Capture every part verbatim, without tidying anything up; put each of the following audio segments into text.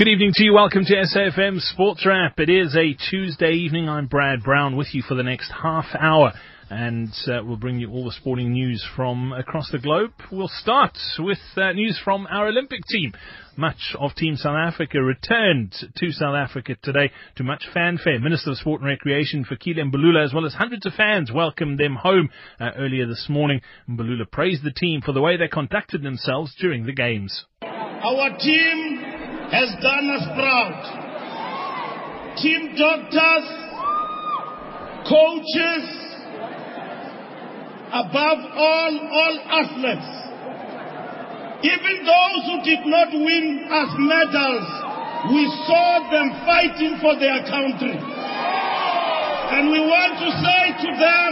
Good evening to you. Welcome to S A F M Sports Wrap. It is a Tuesday evening. I'm Brad Brown with you for the next half hour, and uh, we'll bring you all the sporting news from across the globe. We'll start with uh, news from our Olympic team. Much of Team South Africa returned to South Africa today to much fanfare. Minister of Sport and Recreation Fikile Mbalula, as well as hundreds of fans, welcomed them home uh, earlier this morning. Mbalula praised the team for the way they conducted themselves during the games. Our team has done us proud. Team doctors, coaches, above all, all athletes. Even those who did not win us medals, we saw them fighting for their country. And we want to say to them,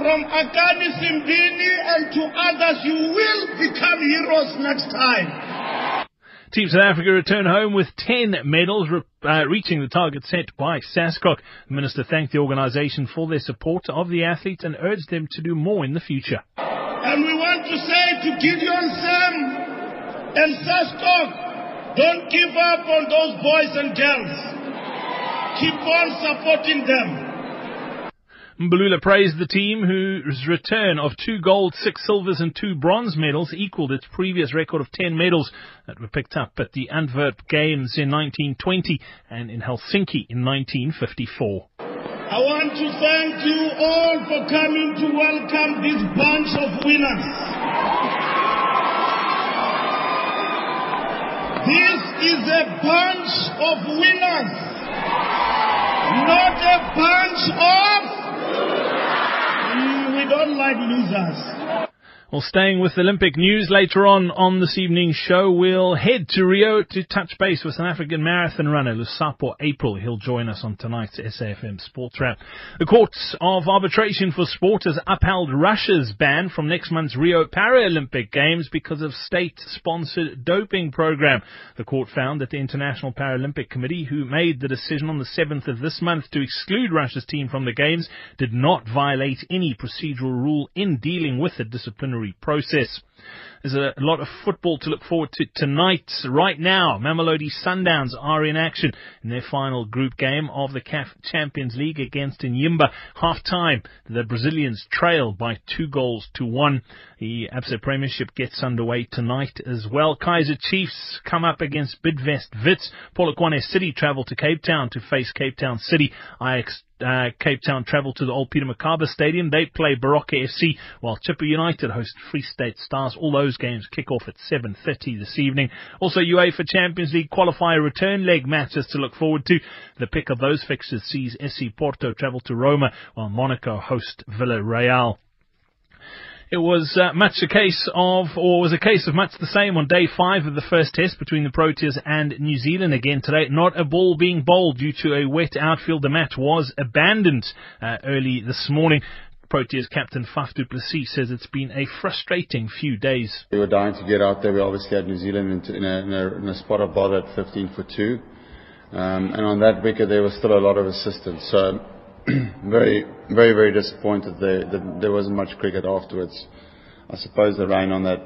from Akani Simbini and to others, you will become heroes next time. Team South Africa returned home with ten medals, uh, reaching the target set by SASCOC. The Minister thanked the organisation for their support of the athletes and urged them to do more in the future. And we want to say to Gideon Sam and SASCOC, don't give up on those boys and girls. Keep on supporting them. Mbalula praised the team, whose return of two gold, six silvers and two bronze medals equalled its previous record of ten medals that were picked up at the Antwerp Games in nineteen twenty and in Helsinki in nineteen fifty-four. I want to thank you all for coming to welcome this bunch of winners. This is a bunch of winners, not a bunch of... We don't like losers. Well, staying with Olympic news, later on on this evening's show, we'll head to Rio to touch base with South African marathon runner Lusapo April. He'll join us on tonight's S A F M Sports Wrap. The Court of Arbitration for Sport has upheld Russia's ban from next month's Rio Paralympic Games because of state-sponsored doping program. The court found that the International Paralympic Committee, who made the decision on the seventh of this month to exclude Russia's team from the Games, did not violate any procedural rule in dealing with the disciplinary process. There's a lot of football to look forward to tonight. Right now, Mamelodi Sundowns are in action in their final group game of the C A F Champions League against Inimba. Half-time, the Brazilians trail by two goals to one. The Absa Premiership gets underway tonight as well. Kaiser Chiefs come up against Bidvest Witz. Polokwane City travel to Cape Town to face Cape Town City. Ajax Uh, Cape Town travel to the old Peter Macaba Stadium. They play Baroque F C, while Chippa United host Free State Stars. All those games kick off at seven thirty this evening. Also, UEFA Champions League qualifier return leg matches to look forward to. The pick of those fixtures sees S C Porto travel to Roma, while Monaco host Villarreal. It was uh, much a case of, or was a case of much the same on day five of the first test between the Proteas and New Zealand again today. Not a ball being bowled due to a wet outfield. The match was abandoned uh, early this morning. Proteas captain Faf du Plessis says it's been a frustrating few days. We were dying to get out there. We obviously had New Zealand in a, in a, in a spot of bother at fifteen for two. Um, and on that wicket, there was still a lot of assistance. So... very, very, very disappointed there, that there wasn't much cricket afterwards. I suppose the rain on that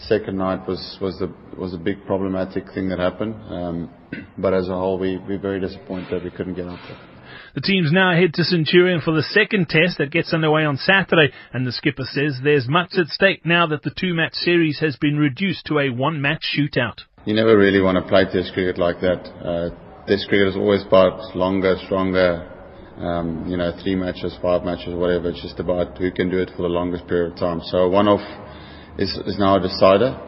second night was was the was a big problematic thing that happened. Um, but as a whole, we we're very disappointed that we couldn't get up there. The teams now head to Centurion for the second test that gets underway on Saturday, and the skipper says there's much at stake now that the two-match series has been reduced to a one-match shootout. You never really want to play test cricket like that. Uh, test cricket is always about longer, stronger. Um, you know, three matches, five matches, whatever. It's just about who can do it for the longest period of time. So one-off is, is now a decider.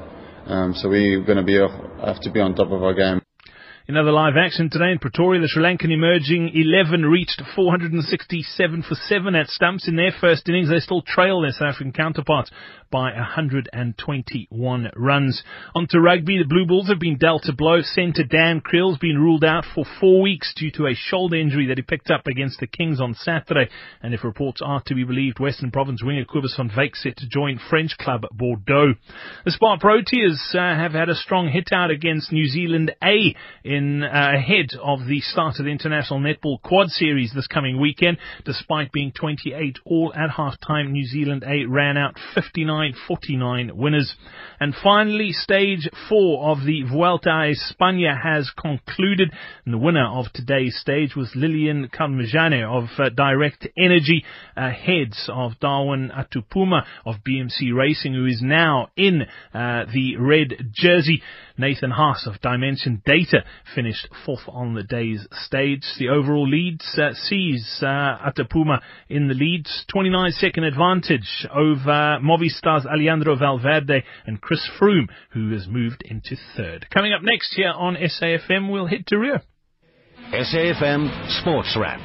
Um, so we're going to be have to be on top of our game. In other live action today in Pretoria, the Sri Lankan emerging eleven reached four hundred sixty-seven for seven at stumps in their first innings. They still trail their South African counterparts by one hundred twenty-one runs. On to rugby, the Blue Bulls have been dealt a blow. Centre Dan Creel's been ruled out for four weeks due to a shoulder injury that he picked up against the Kings on Saturday. And if reports are to be believed, Western Province winger Kobus van Wyk set to join French club Bordeaux. The Spar Proteas uh, have had a strong hit out against New Zealand A in in uh, ahead of the start of the International Netball Quad Series this coming weekend. Despite being twenty-eight all at half-time, New Zealand A ran out fifty-nine forty-nine winners. And finally, stage four of the Vuelta a España has concluded, and the winner of today's stage was Lilian Calmejane of uh, Direct Energy, ahead of Darwin Atupuma of B M C Racing, who is now in uh, the red jersey. Nathan Haas of Dimension Data finished fourth on the day's stage. The overall leads uh, sees uh, Atupuma in the leads, twenty-nine second advantage over Movistar's Alejandro Valverde and Chris Froome, who has moved into third. Coming up next here on S A F M, we'll hit to Rio. S A F M Sports Wrap.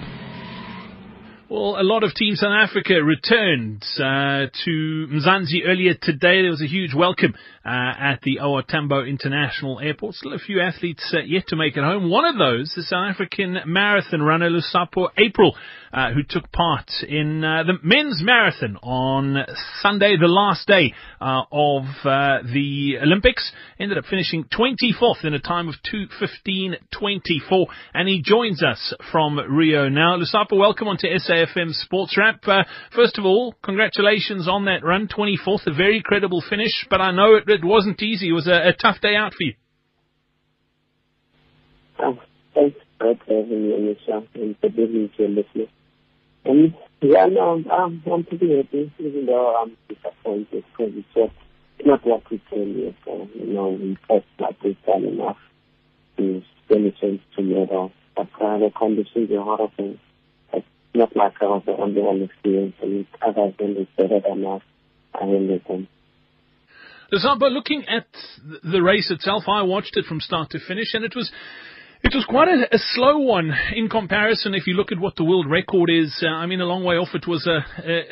Well, a lot of teams in Africa returned uh, to Mzanzi earlier today. There was a huge welcome uh, at the Owatambo International Airport. Still a few athletes uh, yet to make it home. One of those is South African marathon runner Lusapo April, uh, who took part in uh, the men's marathon on Sunday, the last day uh, of uh, the Olympics. Ended up finishing twenty-fourth in a time of two fifteen twenty-four, and he joins us from Rio now. Lusapo, welcome on to S A F M Sports Wrap. Uh, first of all, congratulations on that run, twenty-fourth, a very credible finish, but I know it, it wasn't easy. It was a, a tough day out for you. Oh, thanks for having me on the show and for being here listening. And yeah, no, I'm, I'm pretty happy, even though I'm disappointed because it's just not what we came here for. You know, we felt like we've done enough to spend a chance to medal, but uh, the conditions are horrible. Not like I was the only one experiencing it. Others handled better than us. I handled them. Lusapo, looking at the race itself, I watched it from start to finish, and it was it was quite a, a slow one in comparison. If you look at what the world record is, uh, I mean, a long way off. It was a, a,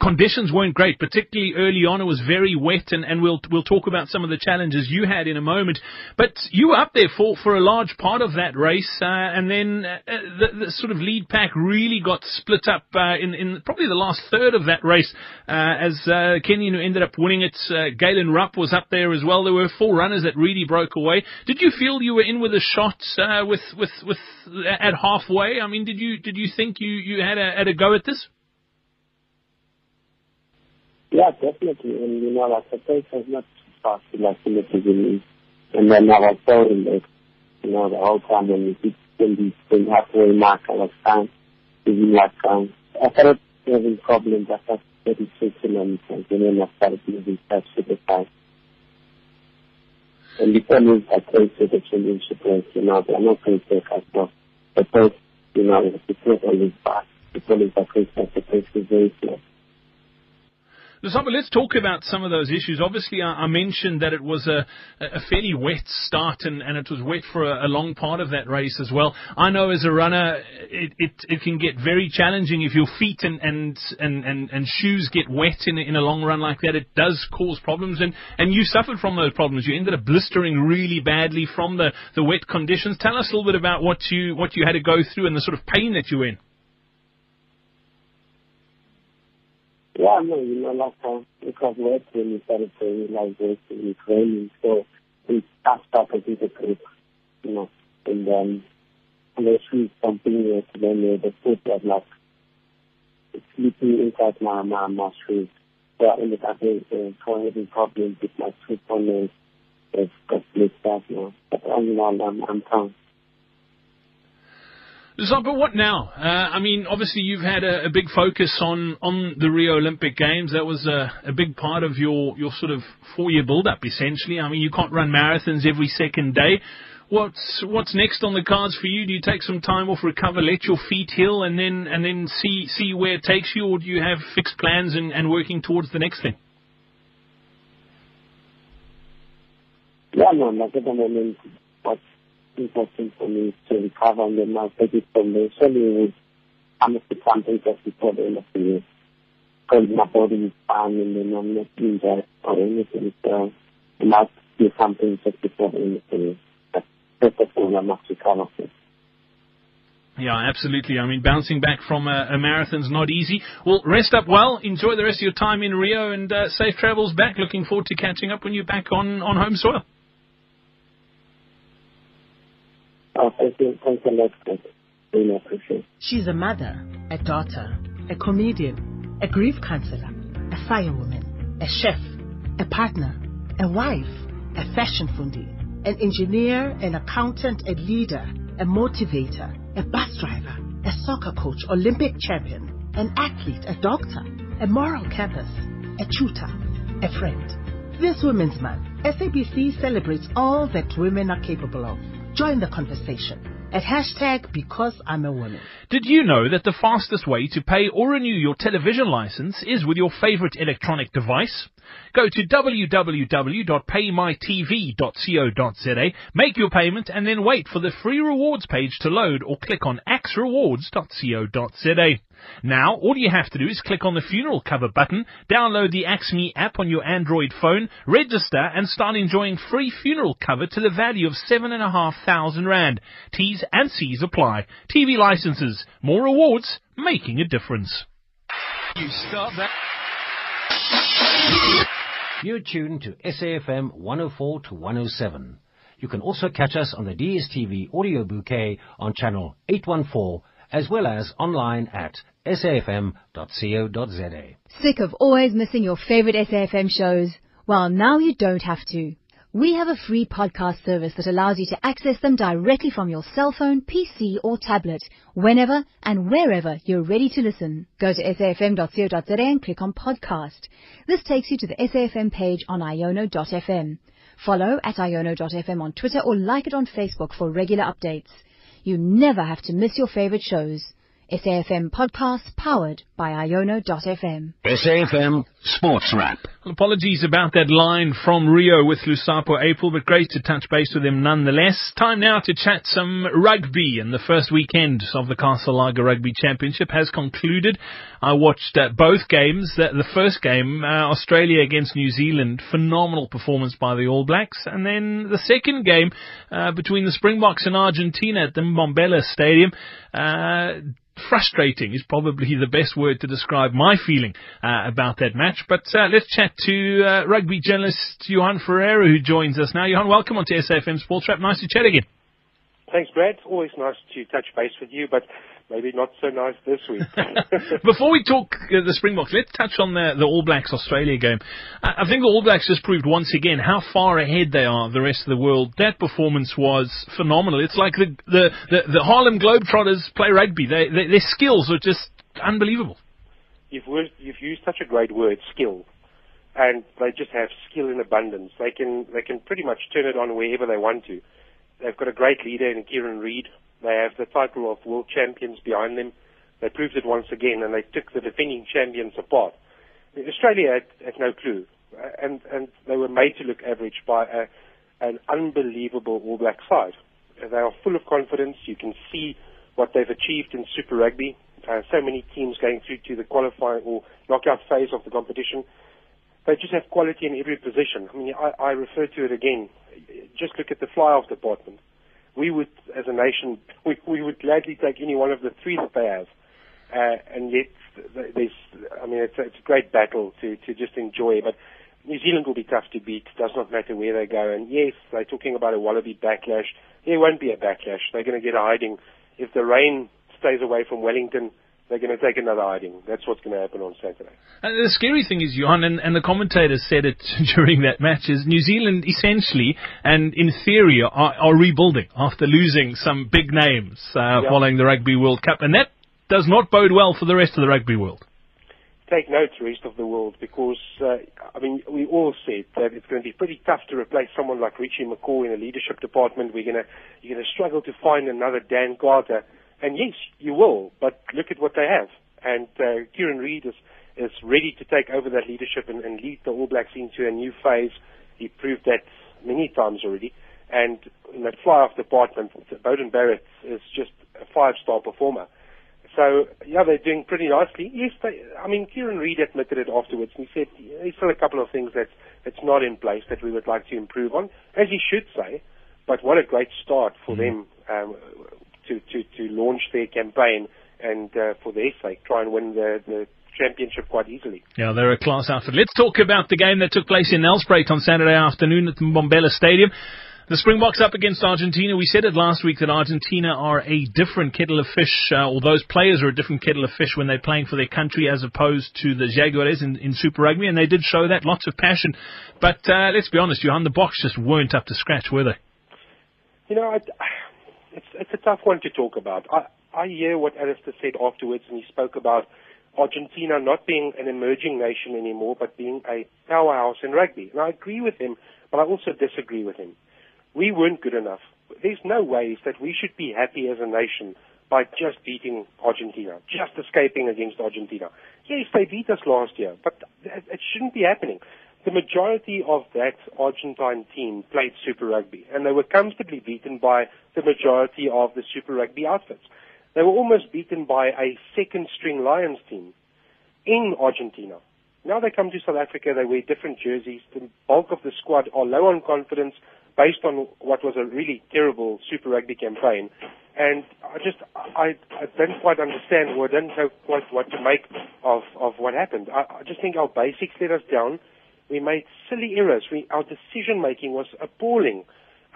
conditions weren't great, particularly early on. It was very wet, and, and we'll we'll talk about some of the challenges you had in a moment. But you were up there for, for a large part of that race, uh, and then uh, the, the sort of lead pack really got split up uh, in in probably the last third of that race, uh, as uh, Kenyan, who ended up winning it, uh, Galen Rupp was up there as well. There were four runners that really broke away. Did you feel you were in with a shot? Uh, with with with uh, at halfway, I mean, did you did you think you you had a had a go at this? Yeah, definitely. And you know, like the pace was not too fast, like in the beginning, and then I was throwing it. You know, the whole time when we hit the halfway mark, I was fine. Even like um, I started having problems after thirty-two kilometers, and then I started losing touch with the bike. And before we I played for the championship race, you know, but I'm not going to take us off. The first, you know, it's not always bad. It's always like it's not the first is very slow. Lusapo, let's talk about some of those issues. Obviously, I, I mentioned that it was a, a fairly wet start, and, and it was wet for a, a long part of that race as well. I know as a runner, it, it, it can get very challenging if your feet and and, and, and, and shoes get wet in, in a long run like that. It does cause problems, and, and you suffered from those problems. You ended up blistering really badly from the, the wet conditions. Tell us a little bit about what you what you had to go through and the sort of pain that you were in. Yeah, no, you know, like, uh, it was wet when we started to realize this, it was raining, so we passed up a bit of grip, you know, and then um, the shoes continued, then uh, the foot was like slipping inside my, my, my shoes. So I ended up having problems with my foot on it, it's got slipped up now, but all in all, I'm, I'm calm. So, but what now? Uh, I mean, obviously you've had a, a big focus on, on the Rio Olympic Games. That was a, a big part of your, your sort of four-year build-up, essentially. I mean, you can't run marathons every second day. What's what's next on the cards for you? Do you take some time off, recover, let your feet heal, and then and then see see where it takes you, or do you have fixed plans and, and working towards the next thing? Yeah, no, not at the moment. But important for me to recover, and then my biggest foundation is I must become better before the end of the year, because my body is fine and then I'm not injured or anything, so I must do something just before the end of the year. But first of all, I must recover first. Yeah, absolutely. I mean, bouncing back from a, a marathon's not easy. Well, rest up well, enjoy the rest of your time in Rio, and uh, safe travels back. Looking forward to catching up when you're back on, on home soil. Oh, thank you. Thanks a lot. Really appreciate it. She's a mother, a daughter, a comedian, a grief counselor, a firewoman, a chef, a partner, a wife, a fashion fundi, an engineer, an accountant, a leader, a motivator, a bus driver, a soccer coach, Olympic champion, an athlete, a doctor, a moral compass, a tutor, a friend. This Women's Month, S A B C celebrates all that women are capable of. Join the conversation at hashtag Because I'm a Woman. Did you know that the fastest way to pay or renew your television license is with your favorite electronic device? Go to w w w dot pay my t v dot co dot z a, make your payment, and then wait for the free rewards page to load, or click on axe rewards dot co dot z a. Now, all you have to do is click on the funeral cover button, download the AXME app on your Android phone, register, and start enjoying free funeral cover to the value of seven thousand five hundred rand. T's and C's apply. T V licenses, more rewards, making a difference. You start that. You're tuned to S A F M one oh four to one oh seven. You can also catch us on the D S T V audio bouquet on channel eight one four, as well as online at s a f m dot co dot z a. Sick of always missing your favorite S A F M shows? Well, now you don't have to. We have a free podcast service that allows you to access them directly from your cell phone, P C or tablet, whenever and wherever you're ready to listen. Go to s a f m dot co dot z a and click on podcast. This takes you to the S A F M page on iono dot f m. Follow at iono dot f m on Twitter, or like it on Facebook for regular updates. You never have to miss your favorite shows. S A F M podcasts powered by iono dot f m. S A F M Sports Wrap. Well, apologies about that line from Rio with Lusapo April, but great to touch base with him nonetheless. Time now to chat some rugby, and the first weekend of the Castle Rugby Championship has concluded. I watched uh, both games. The, the first game, uh, Australia against New Zealand, phenomenal performance by the All Blacks, and then the second game uh, between the Springboks and Argentina at the Mbombela Stadium. Uh, Frustrating is probably the best word to describe my feeling uh, about that match. But uh, let's chat to uh, rugby journalist Johan Ferreira, who joins us now. Johan, welcome on to S A F M Sports Wrap. Nice to chat again. Thanks, Brad. It's always nice to touch base with you, but maybe not so nice this week. Before we talk uh, the Springboks, let's touch on the, the All Blacks-Australia game. I, I think the All Blacks just proved once again how far ahead they are of the rest of the world. That performance was phenomenal. It's like the, the, the, the Harlem Globetrotters play rugby. They, they, their skills are just unbelievable. You've, worked, you've used such a great word, skill. And they just have skill in abundance. They can, they can pretty much turn it on wherever they want to. They've got a great leader in Kieran Read. They have the title of world champions behind them. They proved it once again, and they took the defending champions apart. Australia had, had no clue, and, and they were made to look average by a, an unbelievable All Black side. They are full of confidence. You can see what they've achieved in Super Rugby. Uh, so many teams going through to the qualifying or knockout phase of the competition. They just have quality in every position. I mean, I, I refer to it again. Just look at the fly-off department. We would, as a nation, we, we would gladly take any one of the three that they have. Uh, and yet, there's, I mean, it's a, it's a great battle to, to just enjoy. But New Zealand will be tough to beat. It does not matter where they go. And yes, they're talking about a Wallaby backlash. There won't be a backlash. They're going to get a hiding. If the rain stays away from Wellington, they're going to take another hiding. That's what's going to happen on Saturday. And the scary thing is, Johan, and, and the commentators said it during that match, is New Zealand essentially and in theory are, are rebuilding after losing some big names uh, yeah. following the Rugby World Cup. And that does not bode well for the rest of the rugby world. Take note, rest of the world, because, uh, I mean, we all said that it's going to be pretty tough to replace someone like Richie McCaw in the leadership department. We're going to, you're going to struggle to find another Dan Carter. And yes, you will, but look at what they have. And uh, Kieran Read is, is ready to take over that leadership and, and lead the All Blacks into a new phase. He proved that many times already. And in that fly-off department, Bowden Barrett is just a five-star performer. So, yeah, they're doing pretty nicely. Yes, they, I mean, Kieran Read admitted it afterwards, and he said there's still a couple of things that, that's not in place that we would like to improve on, as he should say. But what a great start for mm-hmm. them. Um, To, to, to launch their campaign and, uh, for their sake, try and win the, the championship quite easily. Yeah, they're a class outfit. Let's talk about the game that took place in Nelspruit on Saturday afternoon at Mbombela Stadium. The Springboks up against Argentina. We said it last week that Argentina are a different kettle of fish, uh, or those players are a different kettle of fish when they're playing for their country as opposed to the Jaguares in, in Super Rugby, and they did show that, lots of passion. But uh, let's be honest, Johan, the Boks just weren't up to scratch, were they? You know, I, it's, it's a tough one to talk about. I, I hear what Alistair said afterwards, and he spoke about Argentina not being an emerging nation anymore, but being a powerhouse in rugby. And I agree with him, but I also disagree with him. We weren't good enough. There's no ways that we should be happy as a nation by just beating Argentina, just escaping against Argentina. Yes, they beat us last year, but it shouldn't be happening. The majority of that Argentine team played Super Rugby, and they were comfortably beaten by the majority of the Super Rugby outfits. They were almost beaten by a second-string Lions team in Argentina. Now they come to South Africa, they wear different jerseys. The bulk of the squad are low on confidence based on what was a really terrible Super Rugby campaign. And I just, I, I didn't quite understand, or I didn't know quite what to make of, of what happened. I, I just think our basics let us down. We made silly errors. We, our decision-making was appalling.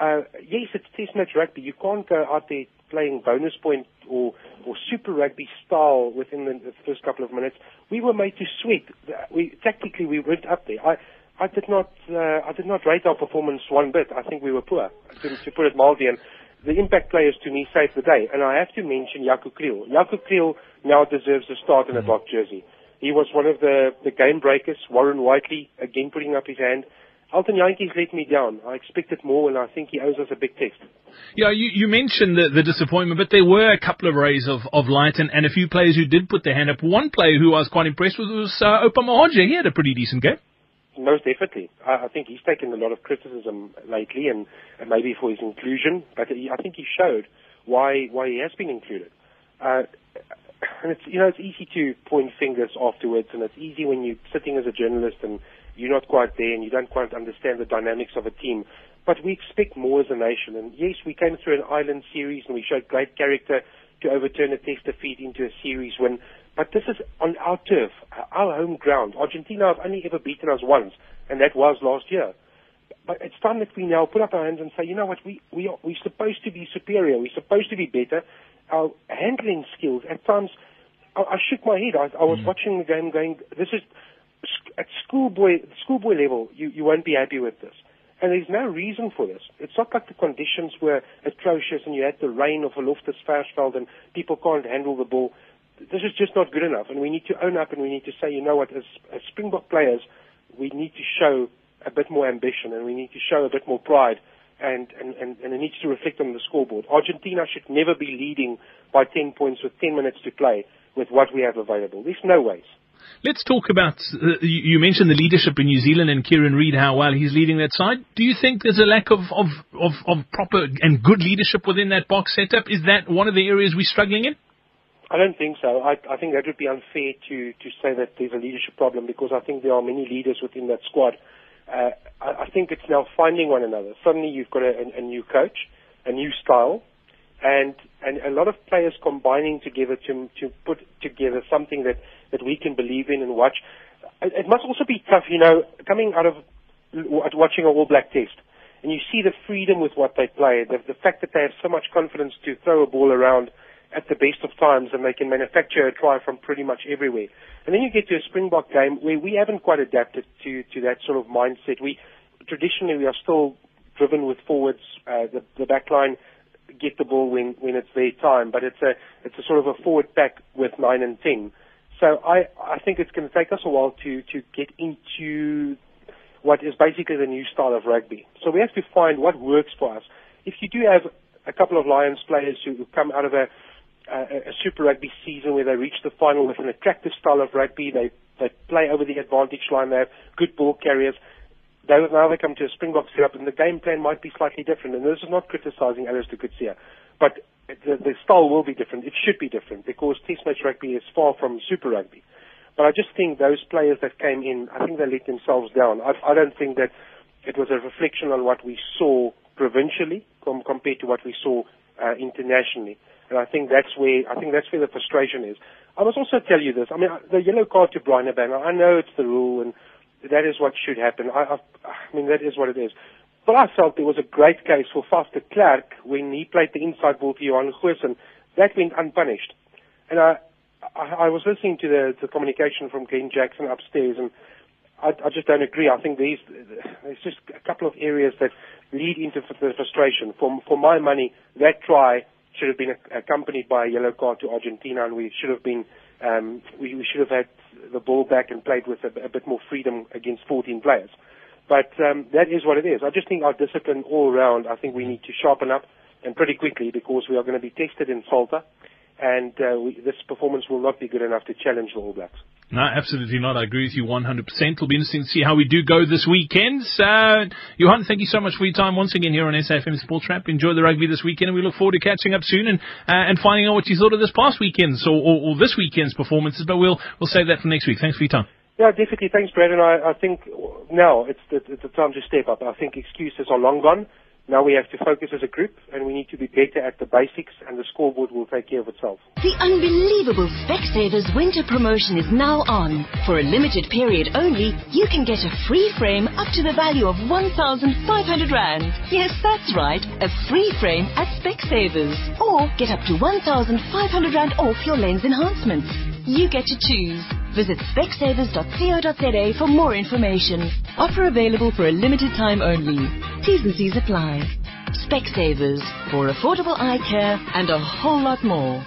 Uh, yes, it's test match rugby. You can't go out there playing bonus point or, or super rugby style within the, the first couple of minutes. We were made to sweat. We, tactically, we went up there. I, I did not, uh, I did not rate our performance one bit. I think we were poor, to, to put it mildly. And the impact players, to me, saved the day. And I have to mention Jaco Kriel. Jaco Kriel now deserves a start in a Bok jersey. He was one of the, the game breakers. Warren Whiteley, again, putting up his hand. Elton Yankees let me down. I expected more, and I think he owes us a big text. Yeah, you, you mentioned the, the disappointment, but there were a couple of rays of, of light and, and a few players who did put their hand up. One player who I was quite impressed with was uh, Opa Mahoja. He had a pretty decent game. Most definitely. I, I think he's taken a lot of criticism lately, and, and maybe for his inclusion, but he, I think he showed why why he has been included. Uh, and it's, you know, it's easy to point fingers afterwards, and it's easy when you're sitting as a journalist and you're not quite there and you don't quite understand the dynamics of a team. But we expect more as a nation. And yes, we came through an island series and we showed great character to overturn a test defeat into a series win. But this is on our turf, our home ground. Argentina have only ever beaten us once, and that was last year. But it's time that we now put up our hands and say, you know what, we, we are, we're supposed to be superior. We're supposed to be better. Our handling skills, at times, I, I shook my head. I, I was mm-hmm. watching the game going, this is... At schoolboy schoolboy level, you, you won't be happy with this. And there's no reason for this. It's not like the conditions were atrocious and you had the rain of a Loftus-Versfeld and people can't handle the ball. This is just not good enough. And we need to own up and we need to say, you know what, as, as Springbok players, we need to show a bit more ambition and we need to show a bit more pride. And, and, and, and it needs to reflect on the scoreboard. Argentina should never be leading by ten points with ten minutes to play with what we have available. There's no ways. Let's talk about, uh, you mentioned the leadership in New Zealand and Kieran Read, how well he's leading that side. Do you think there's a lack of, of, of, of proper and good leadership within that box setup? Is that one of the areas we're struggling in? I don't think so. I, I think that would be unfair to, to say that there's a leadership problem, because I think there are many leaders within that squad. Uh, I, I think it's now finding one another. Suddenly you've got a, a, a new coach, a new style, and and a lot of players combining together to to put together something that, that we can believe in and watch. It, it must also be tough, you know, coming out of watching an All Black test, and you see the freedom with what they play, the, the fact that they have so much confidence to throw a ball around at the best of times, and they can manufacture a try from pretty much everywhere. And then you get to a Springbok game where we haven't quite adapted to, to that sort of mindset. We traditionally, we are still driven with forwards, uh, the, the back line, get the ball when, when it's their time, but it's a it's a sort of a forward pack with nine and ten. So I, I think it's going to take us a while to, to get into what is basically the new style of rugby. So we have to find what works for us. If you do have a couple of Lions players who come out of a, a, a Super Rugby season where they reach the final with an attractive style of rugby, they, they play over the advantage line, they have good ball carriers, They, now they come to a Springbok setup, and the game plan might be slightly different. And this is not criticising Alistair Coetzee, but the, the style will be different. It should be different, because Test Match Rugby is far from Super Rugby. But I just think those players that came in, I think they let themselves down. I, I don't think that it was a reflection on what we saw provincially com- compared to what we saw uh, internationally. And I think that's where I think that's where the frustration is. I must also tell you this. I mean, the yellow card to Brian Abana, I know it's the rule, and that is what should happen. I, I, I mean, that is what it is. But I felt there was a great case for Faf de Klerk when he played the inside ball for Johan Goosen. That went unpunished. And I, I, I was listening to the, the communication from Glenn Jackson upstairs, and I, I just don't agree. I think there's, there's just a couple of areas that lead into the frustration. For, for my money, that try should have been accompanied by a yellow card to Argentina, and we should have been um, we, we should have had the ball back and played with a, a bit more freedom against fourteen players. But um, that is what it is. I just think our discipline all round, I think we need to sharpen up, and pretty quickly, because we are going to be tested in Salta, and uh, we, this performance will not be good enough to challenge the All Blacks. No, absolutely not. I agree with you one hundred percent. It'll be interesting to see how we do go this weekend. Uh, Johan, thank you so much for your time once again here on S A F M Sports Wrap. Enjoy the rugby this weekend, and we look forward to catching up soon and uh, and finding out what you thought of this past weekend's or, or, or this weekend's performances, but we'll we'll save that for next week. Thanks for your time. Yeah, definitely. Thanks, Brad. And I, I think now it's the, it's the time to step up. I think excuses are long gone. Now we have to focus as a group, and we need to be better at the basics, and the scoreboard will take care of itself. The unbelievable Specsavers winter promotion is now on. For a limited period only, you can get a free frame up to the value of one thousand five hundred rand. Yes, that's right, a free frame at Specsavers. Or get up to one thousand five hundred rand off your lens enhancements. You get to choose. Visit specsavers dot co dot za for more information. Offer available for a limited time only. T's and C's apply. Specsavers, for affordable eye care and a whole lot more.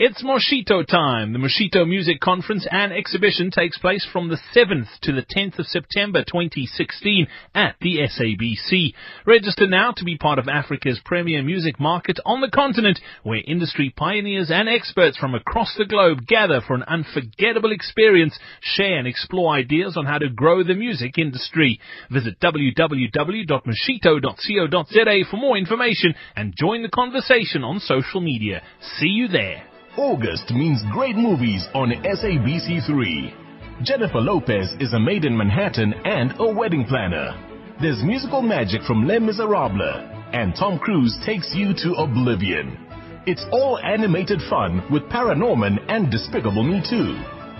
It's Moshito time. The Moshito Music Conference and Exhibition takes place from the seventh to the tenth of September twenty sixteen at the S A B C. Register now to be part of Africa's premier music market on the continent, where industry pioneers and experts from across the globe gather for an unforgettable experience, share and explore ideas on how to grow the music industry. Visit w w w dot moshito dot co dot za for more information and join the conversation on social media. See you there. August means great movies on S A B C three. Jennifer Lopez is a maid in Manhattan and a wedding planner. There's musical magic from Les Miserables, and Tom Cruise takes you to oblivion. It's all animated fun with Paranorman and Despicable Me two.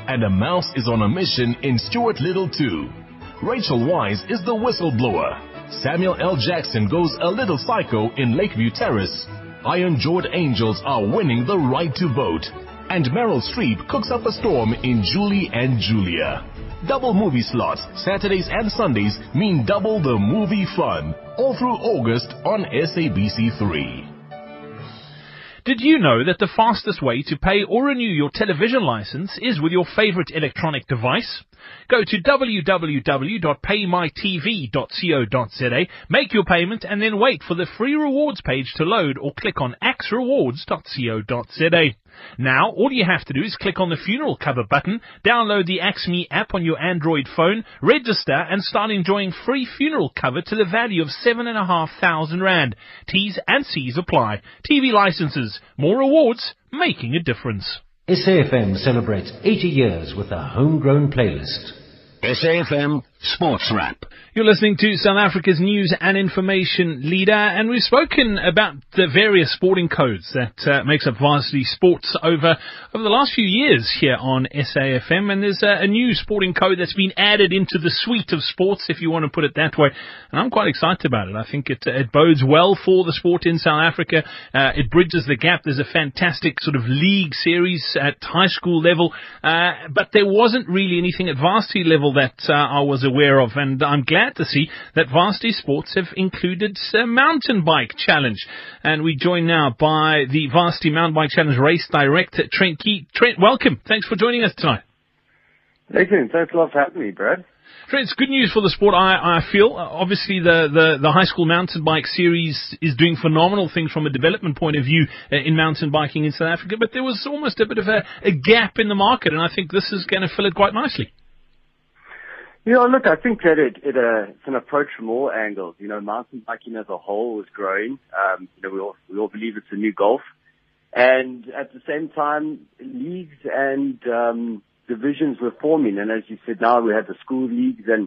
And a mouse is on a mission in Stuart Little two. Rachel Wise is the whistleblower. Samuel L. Jackson goes a little psycho in Lakeview Terrace. Iron-jawed angels are winning the right to vote, and Meryl Streep cooks up a storm in Julie and Julia. Double movie slots, Saturdays and Sundays, mean double the movie fun, all through August on S A B C three. Did you know that the fastest way to pay or renew your television license is with your favorite electronic device? Go to w w w dot pay my t v dot co dot za, make your payment, and then wait for the free rewards page to load, or click on axe rewards dot co dot za. Now, all you have to do is click on the funeral cover button, download the AXME app on your Android phone, register, and start enjoying free funeral cover to the value of seven thousand five hundred rand. T's and C's apply. T V licenses, more rewards, making a difference. S A F M celebrates eighty years with a homegrown playlist. S A F M Sports Wrap. You're listening to South Africa's news and information leader, and we've spoken about the various sporting codes that uh, makes up varsity sports over over the last few years here on S A F M, and there's uh, a new sporting code that's been added into the suite of sports, if you want to put it that way, and I'm quite excited about it. I think it, it bodes well for the sport in South Africa. Uh, it bridges the gap. There's a fantastic sort of league series at high school level, uh, but there wasn't really anything at varsity level that uh, I was aware of, and I'm glad to see that varsity sports have included a mountain bike challenge. And we join now by the varsity mountain bike challenge race director, Trent Key. Trent, welcome. Thanks for joining us tonight. Thank you. Thanks a lot for having me, Brad. Trent, it's good news for the sport, I, I feel. Obviously, the, the, the high school mountain bike series is doing phenomenal things from a development point of view in mountain biking in South Africa, but there was almost a bit of a, a gap in the market, and I think this is going to fill it quite nicely. You know, look, I think that it, it uh, it's an approach from all angles. You know, mountain biking as a whole is growing. Um, you know, we all we all believe it's a new golf, and at the same time, leagues and um, divisions were forming. And as you said, now we have the school leagues, and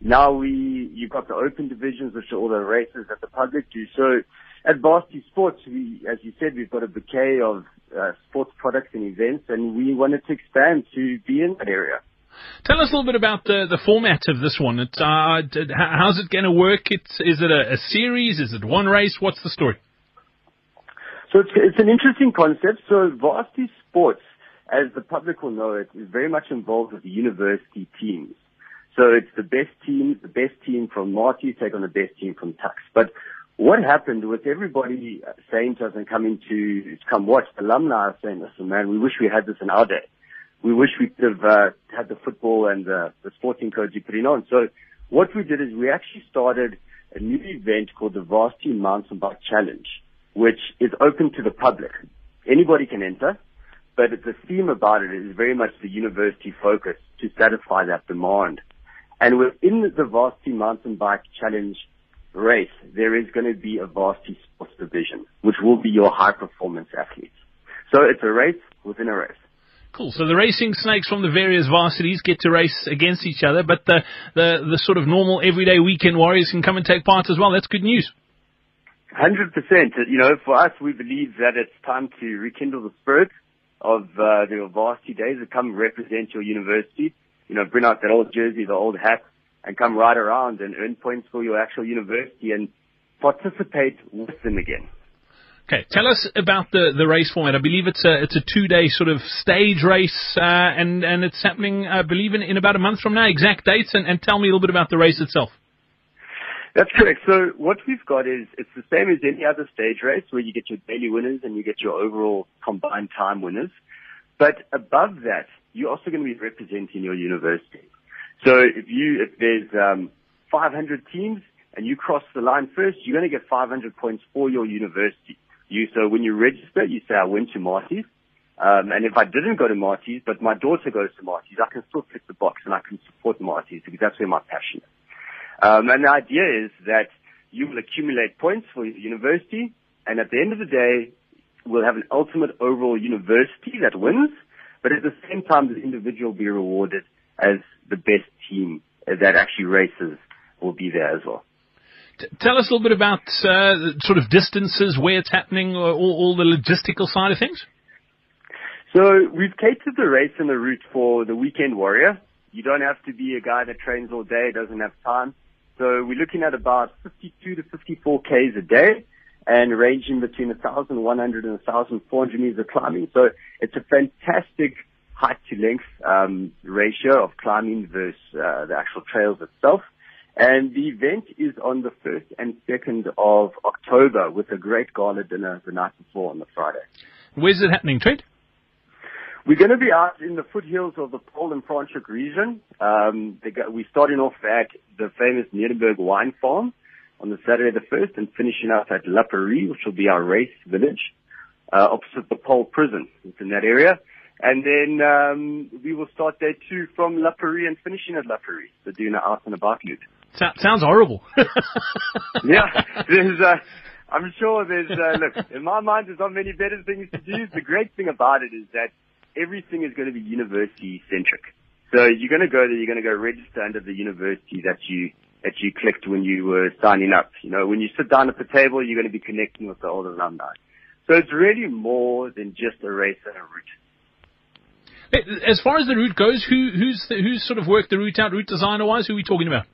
now we you've got the open divisions, which are all the races that the public do. So, at varsity sports, we, as you said, we've got a bouquet of uh, sports products and events, and we wanted to expand to be in that area. Tell us a little bit about the, the format of this one. It's, uh, how's it going to work? It's, is it a, a series? Is it one race? What's the story? So it's, it's an interesting concept. So varsity sports, as the public will know it, is very much involved with the university teams. So it's the best team, the best team from Marty take on the best team from Tux. But what happened with everybody saying to us and coming to come watch, alumni are saying, listen, man, we wish we had this in our day. We wish we could have uh, had the football and uh, the sporting codes you're putting on. So what we did is we actually started a new event called the Varsity Mountain Bike Challenge, which is open to the public. Anybody can enter, but the theme about it is very much the university focus to satisfy that demand. And within the Varsity Mountain Bike Challenge race, there is going to be a Varsity Sports Division, which will be your high-performance athletes. So it's a race within a race. Cool. So the racing snakes from the various varsities get to race against each other, but the, the, the sort of normal everyday weekend warriors can come and take part as well. That's good news. one hundred percent. You know, for us, we believe that it's time to rekindle the spirit of uh, the varsity days and come represent your university. You know, bring out that old jersey, the old hat, and come ride around and earn points for your actual university and participate with them again. Okay, tell us about the, the race format. I believe it's a, it's a two-day sort of stage race, uh, and, and it's happening, I believe, in, in about a month from now, exact dates, and, and tell me a little bit about the race itself. That's correct. So what we've got is it's the same as any other stage race where you get your daily winners and you get your overall combined time winners. But above that, you're also going to be representing your university. So if you, if there's um, five hundred teams and you cross the line first, you're going to get five hundred points for your university. You, so when you register, you say, I went to Marty's. Um, and if I didn't go to Marty's, but my daughter goes to Marty's, I can still click the box and I can support Marty's because that's where my passion is. Um, and the idea is that you will accumulate points for your university, and at the end of the day, we'll have an ultimate overall university that wins. But at the same time, the individual will be rewarded as the best team that actually races will be there as well. T- tell us a little bit about uh, sort of distances, where it's happening, or all, all the logistical side of things. So we've catered the race and the route for the weekend warrior. You don't have to be a guy that trains all day, doesn't have time. So we're looking at about fifty-two to fifty-four Ks a day and ranging between eleven hundred and fourteen hundred meters of climbing. So it's a fantastic height to length um, ratio of climbing versus uh, the actual trails itself. And the event is on the first and second of October with a great gala dinner the night before on the Friday. Where's it happening, Trent? We're going to be out in the foothills of the Paul and Franschhoek region. Um, we're starting off at the famous Nuremberg Wine Farm on the Saturday the first and finishing up at La Paris, which will be our race village, uh, opposite the Paul prison. It's in that area. And then um, we will start day two from La Paris and finishing at La Paris. So doing an out and about loop. So- sounds horrible. Yeah. There's, uh, I'm sure there's, uh, look, in my mind there's not many better things to do. The great thing about it is that everything is going to be university-centric. So you're going to go there, you're going to go register under the university that you that you clicked when you were signing up. You know, when you sit down at the table, you're going to be connecting with the old alumni. So it's really more than just a race and a route. As far as the route goes, who who's the, who's sort of worked the route out, route designer-wise? Who are we talking about?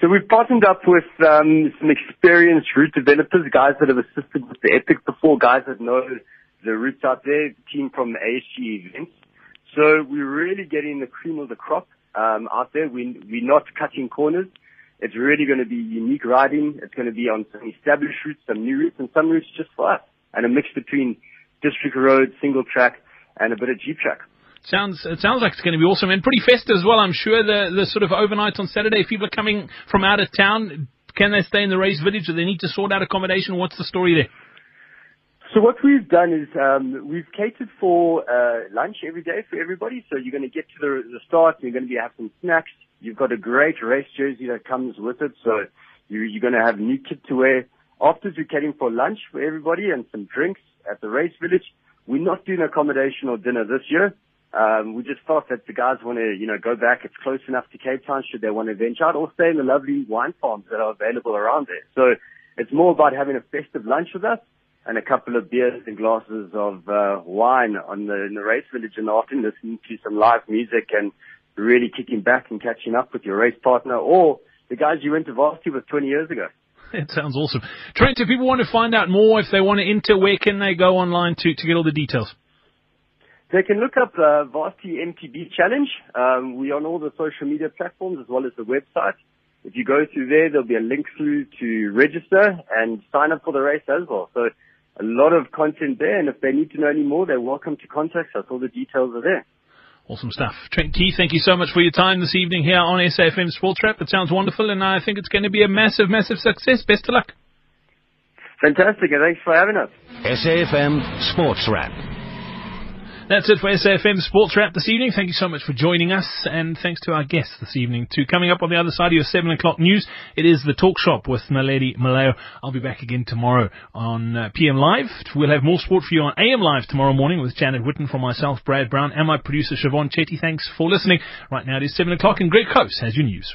So we've partnered up with um, some experienced route developers, guys that have assisted with the epic before, guys that know the routes out there, team from the A S G events. So we're really getting the cream of the crop um, out there. We, we're not cutting corners. It's really going to be unique riding. It's going to be on some established routes, some new routes, and some routes just for us, and a mix between district road, single track, and a bit of jeep track. Sounds, it sounds like it's going to be awesome and pretty festive as well, I'm sure, the, the sort of overnight on Saturday. If people are coming from out of town, can they stay in the race village? Do they need to sort out accommodation? What's the story there? So what we've done is um, we've catered for uh, lunch every day for everybody. So you're going to get to the, the start, you're going to be have some snacks. You've got a great race jersey that comes with it, so you, you're going to have new kit to wear. Afterwards, we're catering for lunch for everybody and some drinks at the race village. We're not doing accommodation or dinner this year. Um, we just thought that the guys want to, you know, go back. It's close enough to Cape Town should they want to venture out or stay in the lovely wine farms that are available around there. So it's more about having a festive lunch with us and a couple of beers and glasses of uh, wine on the, in the race village in the afternoon, listening to some live music and really kicking back and catching up with your race partner or the guys you went to varsity with twenty years ago. It sounds awesome. Trent, if people want to find out more, if they want to enter, where can they go online to, to get all the details? They can look up uh, Varsity M T B Challenge. Um, we're on all the social media platforms as well as the website. If you go through there, there'll be a link through to register and sign up for the race as well. So a lot of content there, and if they need to know any more, they're welcome to contact us. All the details are there. Awesome stuff. Trent Keith, thank you so much for your time this evening here on S A F M Sports Wrap. It sounds wonderful, and I think it's going to be a massive, massive success. Best of luck. Fantastic, and thanks for having us. S A F M Sports Wrap. That's it for S A F M Sports Wrap this evening. Thank you so much for joining us, and thanks to our guests this evening too. Coming up on the other side of your seven o'clock news, it is The Talk Shop with Naledi Malayo. I'll be back again tomorrow on uh, P M Live. We'll have more sport for you on A M Live tomorrow morning with Janet Whitten, from myself, Brad Brown, and my producer, Siobhan Chetty. Thanks for listening. Right now it is seven o'clock, and Greg Coase has your news.